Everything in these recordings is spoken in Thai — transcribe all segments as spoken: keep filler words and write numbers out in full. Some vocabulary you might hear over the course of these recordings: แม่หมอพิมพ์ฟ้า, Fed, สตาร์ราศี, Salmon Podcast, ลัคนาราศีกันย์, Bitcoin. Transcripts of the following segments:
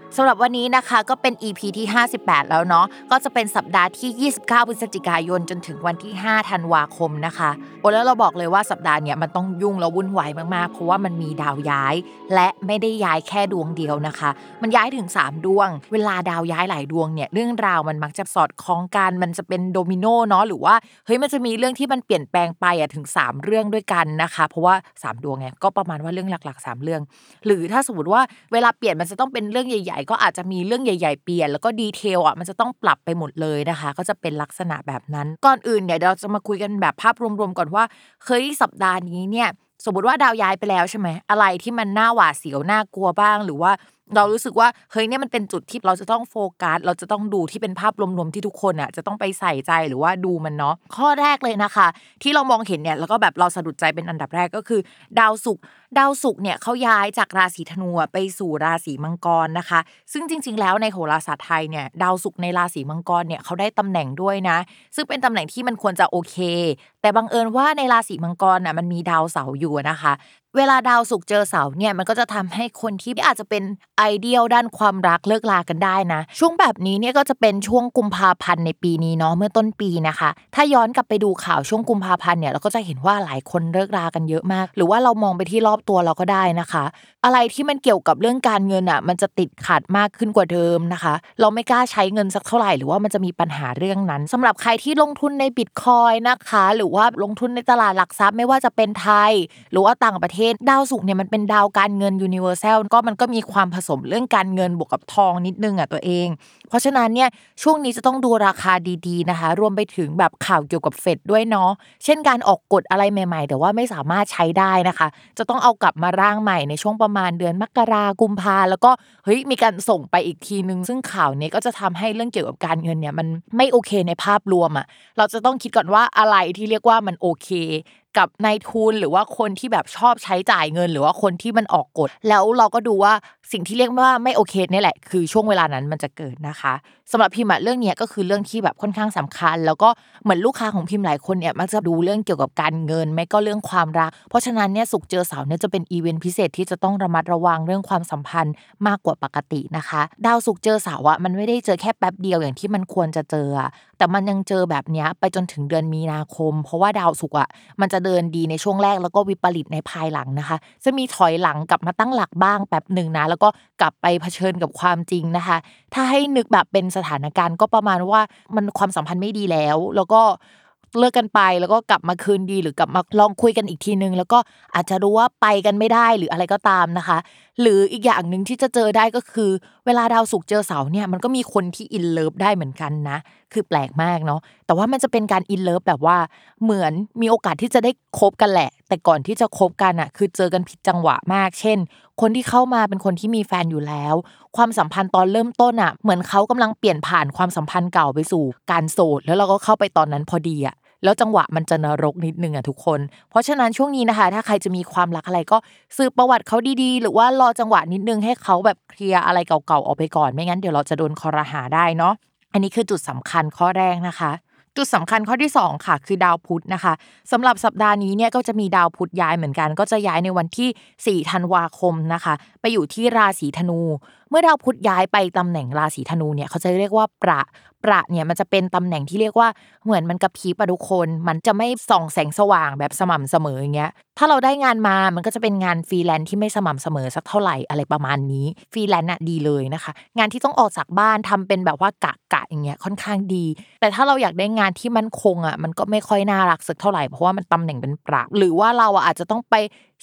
สำหรับวันนี้นะคะก็เป็น อี พี ที่ห้าสิบแปดแล้วเนาะก็จะเป็นสัปดาห์ที่ยี่สิบเก้าพฤศจิกายนจนถึงวันที่ห้าธันวาคมนะคะโอ้แล้วเราบอกเลยว่าสัปดาห์เนี้ยมันต้องยุ่งแล้ววุ่นวายมากๆเพราะว่ามันมีดาวย้ายและไม่ได้ย้ายแค่ดวงเดียวนะคะมันย้ายถึงสามดวงเวลาดาวย้ายหลายดวงเนี่ยเรื่องราวมันมักจะสอดคล้องกันมันจะเป็นโดมิโนเนาะหรือว่าเฮ้ยมันจะมีเรื่องที่มันเปลี่ยนแปลงไปอ่ะถึงสามเรื่องด้วยกันนะคะเพราะว่าสามดวงไงก็ประมาณว่าเรื่องหลักๆสามเรื่องหรือถ้าสมมติว่าเวลาเปลี่ยนมันจะต้องเป็นเรื่องใหญ่ก็อาจจะมีเรื่องใหญ่ๆเปลี่ยนแล้วก็ดีเทลอ่ะมันจะต้องปรับไปหมดเลยนะคะก็จะเป็นลักษณะแบบนั้นก่อนอื่นเนี่ยเราจะมาคุยกันแบบภาพรวมๆก่อนว่าเฮ้ยสัปดาห์นี้เนี่ยสมมติว่าดาวย้ายไปแล้วใช่ไหมอะไรที่มันน่าหวาดเสียวน่ากลัวบ้างหรือว่าเรารู้สึกว่าเฮ้ยเนี่ยมันเป็นจุดที่เราจะต้องโฟกัสเราจะต้องดูที่เป็นภาพรวมๆที่ทุกคนอ่ะจะต้องไปใส่ใจหรือว่าดูมันเนาะข้อแรกเลยนะคะที่เรามองเห็นเนี่ยแล้วก็แบบเราสะดุดใจเป็นอันดับแรกก็คือดาวศุกร์ดาวศุกร์เนี่ยเขาย้ายจากราศีธนูไปสู่ราศีมังกรนะคะซึ่งจริงๆแล้วในโหราศาสตร์ไทยเนี่ยดาวศุกร์ในราศีมังกรเนี่ยเขาได้ตำแหน่งด้วยนะซึ่งเป็นตำแหน่งที่มันควรจะโอเคแต่บังเอิญว่าในราศีมังกรน่ะมันมีดาวเสาร์อยู่นะคะเวลาดาวศุกร์เจอเสาร์เนี่ยมันก็จะทำให้คนที่อาจจะเป็นไอเดียลด้านความรักเลิกลากันได้นะช่วงแบบนี้เนี่ยก็จะเป็นช่วงกุมภาพันธ์ในปีนี้เนาะเมื่อต้นปีนะคะถ้าย้อนกลับไปดูข่าวช่วงกุมภาพันธ์เนี่ยเราก็จะเห็นว่าหลายคนเลิกลากันเยอะมากหรือว่าเรามองไปที่รอบตัวเราก็ได้นะคะอะไรที่มันเกี่ยวกับเรื่องการเงินอ่ะมันจะติดขัดมากขึ้นกว่าเดิมนะคะเราไม่กล้าใช้เงินสักเท่าไหร่หรือว่ามันจะมีปัญหาเรื่องนั้นสำหรับใครที่ลงทุนใน Bitcoin นะคะหรือว่าลงทุนในตลาดหลักทรัพย์ไม่ว่าจะเป็นไทยหรือว่าต่างประเทศดาวศุกร์เนี่ยมันเป็นดาวการเงิน universal ก็มันก็มีความผสมเรื่องการเงินบวกกับทองนิดนึงอ่ะตัวเองเพราะฉะนั้นเนี่ยช่วงนี้จะต้องดูราคาดีๆนะคะรวมไปถึงแบบข่าวเกี่ยวกับ Fed ด้วยเนาะเช่นการออกกฎอะไรใหม่ๆแต่ว่าไม่สามารถใช้ได้นะคะจะต้องเอากลับมาร่างใหม่ในช่วงประมาณเดือนมกราคมกุมภาแล้วก็เฮ้ยมีการส่งไปอีกทีนึงซึ่งข่าวนี้ก็จะทำให้เรื่องเกี่ยวกับการเงินเนี่ยมันไม่โอเคในภาพรวมอ่ะเราจะต้องคิดก่อนว่าอะไรที่เรียกว่ามันโอเคกับนายทุนหรือว่าคนที่แบบชอบใช้จ่ายเงินหรือว่าคนที่มันออกกฎแล้วเราก็ดูว่าสิ่งที่เรียกว่าไม่โอเคนี่แหละคือช่วงเวลานั้นมันจะเกิดนะคะสำหรับพิมพ์เรื่องนี้ก็คือเรื่องที่แบบค่อนข้างสำคัญแล้วก็เหมือนลูกค้าของพิมพ์หลายคนเนี่ยมักจะดูเรื่องเกี่ยวกับการเงินไม่ก็เรื่องความรักเพราะฉะนั้นเนี่ยศุกร์เจอเสาร์เนี่ยจะเป็นอีเวนต์พิเศษที่จะต้องระมัดระวังเรื่องความสัมพันธ์มากกว่าปกตินะคะดาวศุกร์เจอเสาร์อ่ะมันไม่ได้เจอแค่แป๊บเดียวอย่างที่มันควรจะเจอแต่มันยังเจอแบบนี้ไปจนถึงเดือนมีนาคมเพราะว่าดาวศุกร์อ่ะมันจะเดินดีในช่วงแรกแล้วก็วิปริตในภายหลังนะคะจะมีถอยหลังกลับมาตั้งหลักบ้างแป๊บนึงนะแล้วก็กลับไปเผชิญกับความจริงนะคะถ้าให้นึกแบบเป็นสถานการณ์ก็ประมาณว่ามันความสัมพันธ์ไม่ดีแล้วแล้วก็เลิกกันไปแล้วก็กลับมาคืนดีหรือกลับมาลองคุยกันอีกทีนึงแล้วก็อาจจะรู้ว่าไปกันไม่ได้หรืออะไรก็ตามนะคะหรืออีกอย่างนึงที่จะเจอได้ก็คือเวลาดาวศุกร์เจอเสาร์เนี่ยมันก็มีคนที่อินเลิฟได้เหมือนกันนะคือแปลกมากเนาะแต่ว่ามันจะเป็นการอินเลิฟแบบว่าเหมือนมีโอกาสที่จะได้คบกันแหละแต่ก่อนที่จะคบกันอ่ะคือเจอกันผิดจังหวะมากเช่นคนที่เข้ามาเป็นคนที่มีแฟนอยู่แล้วความสัมพันธ์ตอนเริ่มต้นอ่ะเหมือนเขากำลังเปลี่ยนผ่านความสัมพันธ์เก่าไปสู่การโสดแล้วเราก็เข้าไปตอนนั้นพอดีอ่ะแล้วจังหวะมันจะนรกนิดนึงอ่ะทุกคนเพราะฉะนั้นช่วงนี้นะคะถ้าใครจะมีความรักอะไรก็สืบประวัติเขาดีๆหรือว่ารอจังหวะนิดนึงให้เขาแบบเคลียร์อะไรเก่าๆออกไปก่อนไม่งั้นเดี๋ยวเราจะโดนคอรหาได้เนาะอันนี้คือจุดสำคัญข้อแรกนะคะจุดสำคัญข้อที่สองค่ะคือดาวพุธนะคะสำหรับสัปดาห์นี้เนี่ยก็จะมีดาวพุธย้ายเหมือนกันก็จะย้ายในวันที่สี่ธันวาคมนะคะไปอยู่ที่ราศีธนู เมื่อดาวพุธย้ายไปตำแหน่งราศีธนูเนี่ยเขาจะเรียกว่าประประเนี่ยมันจะเป็นตำแหน่งที่เรียกว่าเหมือนมันกระพริบอะทุกคนมันจะไม่ส่องแสงสว่างแบบสม่ำเสมออย่างเงี้ยถ้าเราได้งานมามันก็จะเป็นงานฟรีแลนซ์ที่ไม่สม่ำเสมอสักเท่าไหร่อะไรประมาณนี้ฟรีแลนซ์น่ะดีเลยนะคะงานที่ต้องออกจากบ้านทำเป็นแบบว่ากะกะอย่างเงี้ยค่อนข้างดีแต่ถ้าเราอยากได้งานที่มั่นคงอ่ะมันก็ไม่ค่อยน่ารักสักเท่าไหร่เพราะว่ามันตำแหน่งเป็นประหรือว่าเราอ่ะอาจจะต้องไป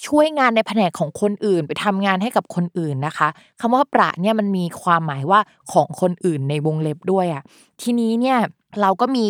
ช่วยงานในแผนกของคนอื่นไปทำงานให้กับคนอื่นนะคะคำว่าประเนี่ยมันมีความหมายว่าของคนอื่นในวงเล็บด้วยอ่ะทีนี้เนี่ยเราก็มี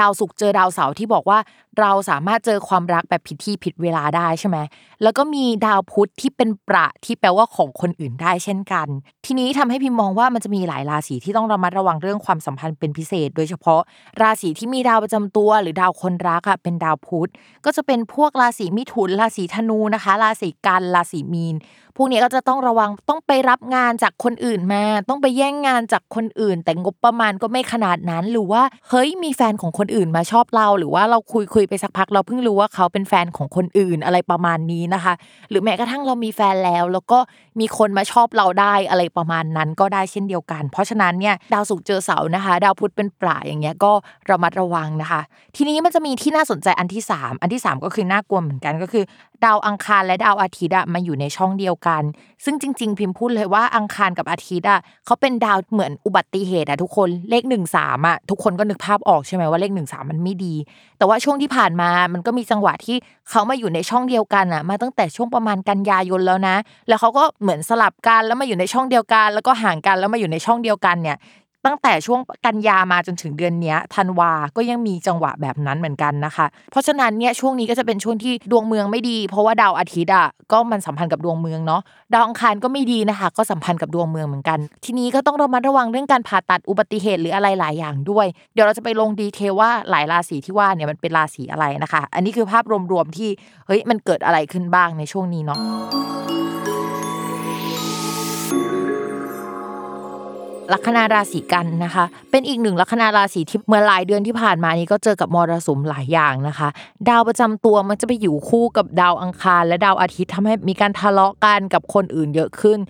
ดาวศุกร์เจอดาวเสาร์ที่บอกว่าเราสามารถเจอความรักแบบผิดที่ผิดเวลาได้ใช่ไหมแล้วก็มีดาวพุธที่เป็นประที่แปลว่าของคนอื่นได้เช่นกันทีนี้ทำให้พิมมองว่ามันจะมีหลายราศีที่ต้องระมัดระวังเรื่องความสัมพันธ์เป็นพิเศษโดยเฉพาะราศีที่มีดาวประจำตัวหรือดาวคนรักอ่ะเป็นดาวพุธก็จะเป็นพวกราศีมิถุนราศีธนูนะคะราศีกันราศีมีนพวกนี้ก็จะต้องระวังต้องไปรับงานจากคนอื่นมาต้องไปแย่งงานจากคนอื่นแต่งบประมาณก็ไม่ขนาดนั้นหรือว่าเฮ้ยมีแฟนของคนอื่นมาชอบเราหรือว่าเราคุยคุยไปสักพักเราเพิ่งรู้ว่าเขาเป็นแฟนของคนอื่นอะไรประมาณนี้นะคะหรือแม้กระทั่งเรามีแฟนแล้วแล้วก็มีคนมาชอบเราได้อะไรประมาณนั้นก็ได้เช่นเดียวกันเพราะฉะนั้นเนี่ยดาวศุกร์เจอเสาร์นะคะดาวพุธเป็นประอย่างเงี้ยก็ระมัดระวังนะคะทีนี้มันจะมีที่น่าสนใจอันที่สามอันที่สามก็คือน่ากลัวเหมือนกันก็คือดาวอังคารและดาวอาทิตย์อ่ะมาอยู่ในช่องเดียวกันซึ่งจริงๆพิมพ์พูดเลยว่าอังคารกับอาทิตย์อ่ะเขาเป็นดาวเหมือนอุบัติเหตุอ่ะทุกคนเลขหนึ่งสามอ่ะทุกคนก็นึกภาพออกใช่มั้ยว่าเลขหนึ่งสามมันไม่ดีแต่ว่าช่วงที่ผ่านมามันก็มีจังหวะที่เขามาอยู่ในช่องเดียวกันอ่ะมาตั้งแต่ช่วงประมาณกันยายนแล้วนะแล้วเขาก็เหมือนสลับกันแล้วมาอยู่ในช่องเดียวกันแล้วก็ห่างกันแล้วมาอยู่ในช่องเดียวกันเนี่ยตั้งแต่ช่วงกันยามาจนถึงเดือนนี้ธันวาก็ยังมีจังหวะแบบนั้นเหมือนกันนะคะเพราะฉะนั้นเนี่ยช่วงนี้ก็จะเป็นช่วงที่ดวงเมืองไม่ดีเพราะว่าดาวอาทิตย์อ่ะก็มันสัมพันธ์กับดวงเมืองเนาะดาวอังคารก็ไม่ดีนะคะก็สัมพันธ์กับดวงเมืองเหมือนกันทีนี้ก็ต้องระมัดระวังเรื่องการผ่าตัดอุบัติเหตุหรืออะไรหลายอย่างด้วยเดี๋ยวเราจะไปลงดีเทลว่าหลายราศีที่ว่าเนี่ยมันเป็นราศีอะไรนะคะอันนี้คือภาพรวมๆที่เฮ้ยมันเกิดอะไรขึ้นบ้างในช่วงนี้เนาะลัคนาราศีกันนะคะเป็นอีกหนึ่งลัคนาราศีที่เมื่อหลายเดือนที่ผ่านมานี้ก็เจอกับมรสุมหลายอย่างนะคะดาวประจำตัวมันจะไปอยู่คู่กับดาวอังคารและดาวอาทิตย์ทำให้มีการทะเลาะกันกับคนอื่นเยอะขึ้น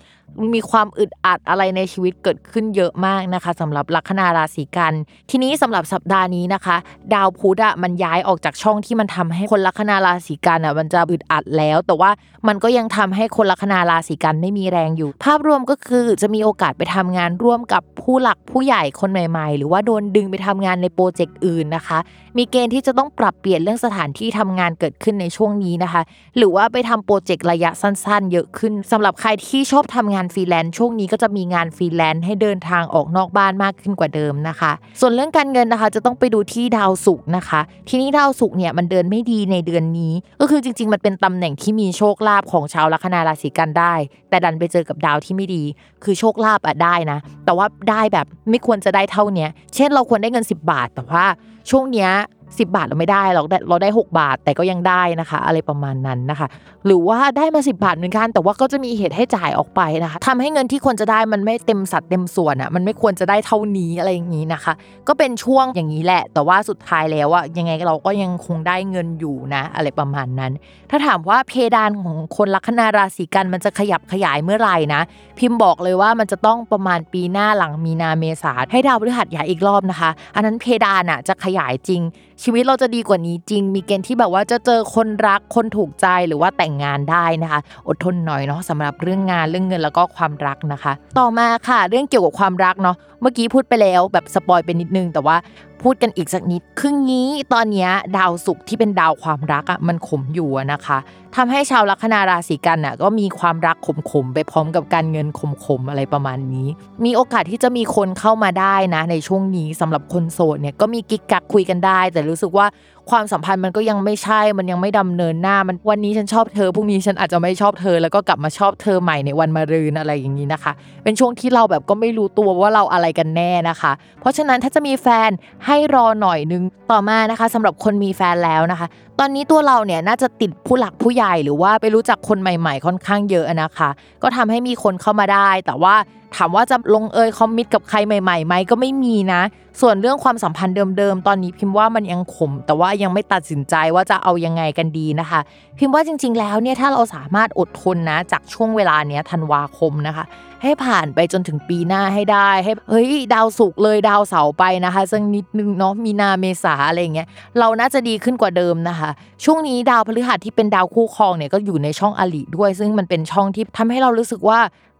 มีความอึดอัดอะไรในชีวิตเกิดขึ้นเยอะมากนะคะสำหรับลัคนาราศีกันทีนี้สำหรับสัปดาห์นี้นะคะดาวพุธอ่ะมันย้ายออกจากช่องที่มันทำให้คนลัคนาราศีกันอ่ะมันจะอึดอัดแล้วแต่ว่ามันก็ยังทำให้คนลัคนาราศีกันไม่มีแรงอยู่ภาพรวมก็คือจะมีโอกาสไปทำงานร่วมกับผู้หลักผู้ใหญ่คนใหม่ๆหรือว่าโดนดึงไปทำงานในโปรเจกต์อื่นนะคะมีเกณฑ์ที่จะต้องปรับเปลี่ยนเรื่องสถานที่ทำงานเกิดขึ้นในช่วงนี้นะคะหรือว่าไปทำโปรเจกต์ระยะสั้นๆเยอะขึ้นสำหรับใครที่ชอบทำงานฟรีแลนซ์ช่วงนี้ก็จะมีงานฟรีแลนซ์ให้เดินทางออกนอกบ้านมากขึ้นกว่าเดิมนะคะส่วนเรื่องการเงินนะคะจะต้องไปดูที่ดาวศุกร์นะคะทีนี้ดาวศุกร์เนี่ยมันเดินไม่ดีในเดือนนี้ก็คือจริงๆมันเป็นตำแหน่งที่มีโชคลาภของชาวลัคนาราศีกันได้แต่ดันไปเจอกับดาวที่ไม่ดีคือโชคลาภอะได้นะแต่ว่าได้แบบไม่ควรจะได้เท่าเนี้ยเช่นเราควรได้เงินสิบบาทแต่ว่าช่วงเนี้ยสิบบาทเราไม่ได้เราได้เราได้หกบาทแต่ก็ยังได้นะคะอะไรประมาณนั้นนะคะหรือว่าได้มาสิบบาทเหมือนกันแต่ว่าก็จะมีเหตุให้จ่ายออกไปนะคะทำให้เงินที่ควรจะได้มันไม่เต็มสัดเต็มส่วนอ่ะมันไม่ควรจะได้เท่านี้อะไรอย่างนี้นะคะก็เป็นช่วงอย่างนี้แหละแต่ว่าสุดท้ายแล้วอ่ะยังไงเราก็ยังคงได้เงินอยู่นะอะไรประมาณนั้นถ้าถามว่าเพดานของคนลัคนาราศีกันมันจะขยับขยายเมื่อไหร่นะพิมพ์บอกเลยว่ามันจะต้องประมาณปีหน้าหลังมีนาเมษาให้ดาวพฤหัสย้ายอีกรอบนะคะอันนั้นเพดานอ่ะจะขยายจริงชีวิตเราจะดีกว่านี้จริงมีเกณฑ์ที่แบบว่าจะเจอคนรักคนถูกใจหรือว่าแต่งงานได้นะคะอดทนหน่อยเนาะสำหรับเรื่องงานเรื่องเงินแล้วก็ความรักนะคะต่อมาค่ะเรื่องเกี่ยวกับความรักเนาะเมื่อกี้พูดไปแล้วแบบสปอยไปนิดนึงแต่ว่าพูดกันอีกสักนิดคืองี้ตอนนี้ดาวศุกร์ที่เป็นดาวความรักอ่ะมันขมอยู่นะคะทำให้ชาวลัคนาราศีกันน่ะก็มีความรักขมๆไปพร้อมกับการเงินขมๆอะไรประมาณนี้มีโอกาสที่จะมีคนเข้ามาได้นะในช่วงนี้สำหรับคนโสดเนี่ยก็มีกิ๊กกักคุยกันได้แต่รู้สึกว่าความสัมพันธ์มันก็ยังไม่ใช่มันยังไม่ดำเนินหน้ามันวันนี้ฉันชอบเธอพรุ่งนี้ฉันอาจจะไม่ชอบเธอแล้วก็กลับมาชอบเธอใหม่ในวันมะรืนอะไรอย่างนี้นะคะเป็นช่วงที่เราแบบก็ไม่รู้ตัวว่าเราอะไรกันแน่นะคะเพราะฉะนั้นถ้าจะมีแฟนให้รอหน่อยนึงต่อมานะคะสำหรับคนมีแฟนแล้วนะคะตอนนี้ตัวเราเนี่ยน่าจะติดผู้หลักผู้ใหญ่หรือว่าไปรู้จักคนใหม่ๆค่อนข้างเยอะนะคะก็ทำให้มีคนเข้ามาได้แต่ว่า ถามว่าจะลงเอยคอมมิตกับใครใหม่ๆไหมก็ไม่มีนะส่วนเรื่องความสัมพันธ์เดิมๆตอนนี้พิมพ์ว่ามันยังขมแต่ว่ายังไม่ตัดสินใจว่าจะเอายังไงกันดีนะคะพิมพ์ว่าจริงๆแล้วเนี่ยถ้าเราสามารถอดทนนะจากช่วงเวลาเนี้ยธันวาคมนะคะให้ผ่านไปจนถึงปีหน้าให้ได้ให้เฮ้ยดาวศุกร์เลยดาวเสาร์ไปนะคะสักนิดนึงเนาะมีนาเมษาอะไรอย่างเงี้ยเราน่าจะดีขึ้นกว่าเดิมนะคะช่วงนี้ดาวพฤหัสที่เป็นดาวคู่ครองเนี่ยก็อยู่ในช่องอริด้วยซึ่งมันเป็นช่องที่ทำให้เรารู้สึกว่า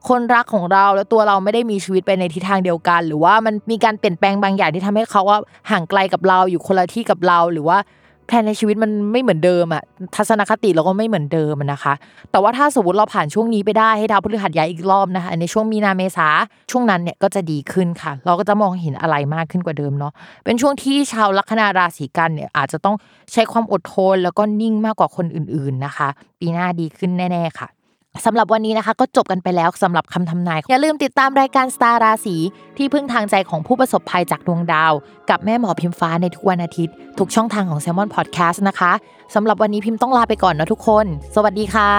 คนรักของเราและตัวเราไม่ได้มีชีวิตไปในทิศทางเดียวกันหรือว่ามันมีการเปลี่ยนแปลงบางอย่างที่ทำให้เขาว่าห่างไกลกับเราอยู่คนละที่กับเราหรือว่าแผนในชีวิตมันไม่เหมือนเดิมอ่ะทัศนคติเราก็ไม่เหมือนเดิมนะคะแต่ว่าถ้าสมมติเราผ่านช่วงนี้ไปได้ให้ดาวพฤหัสย้ายอีกรอบนะคะในช่วงมีนาเมษาช่วงนั้นเนี่ยก็จะดีขึ้นค่ะเราก็จะมองเห็นอะไรมากขึ้นกว่าเดิมเนาะเป็นช่วงที่ชาวลัคนาราศีกันเนี่ยอาจจะต้องใช้ความอดทนแล้วก็นิ่งมากกว่าคนอื่นๆนะคะปีหน้าดีขึ้นแน่ๆค่ะสำหรับวันนี้นะคะก็จบกันไปแล้วสำหรับคำทำนายอย่าลืมติดตามรายการสตาร์ราศีที่พึ่งทางใจของผู้ประสบภัยจากดวงดาวกับแม่หมอพิมฟ้าในทุกวันอาทิตย์ทุกช่องทางของ Salmon Podcast นะคะสำหรับวันนี้พิมต้องลาไปก่อนนะทุกคนสวัสดีค่ะ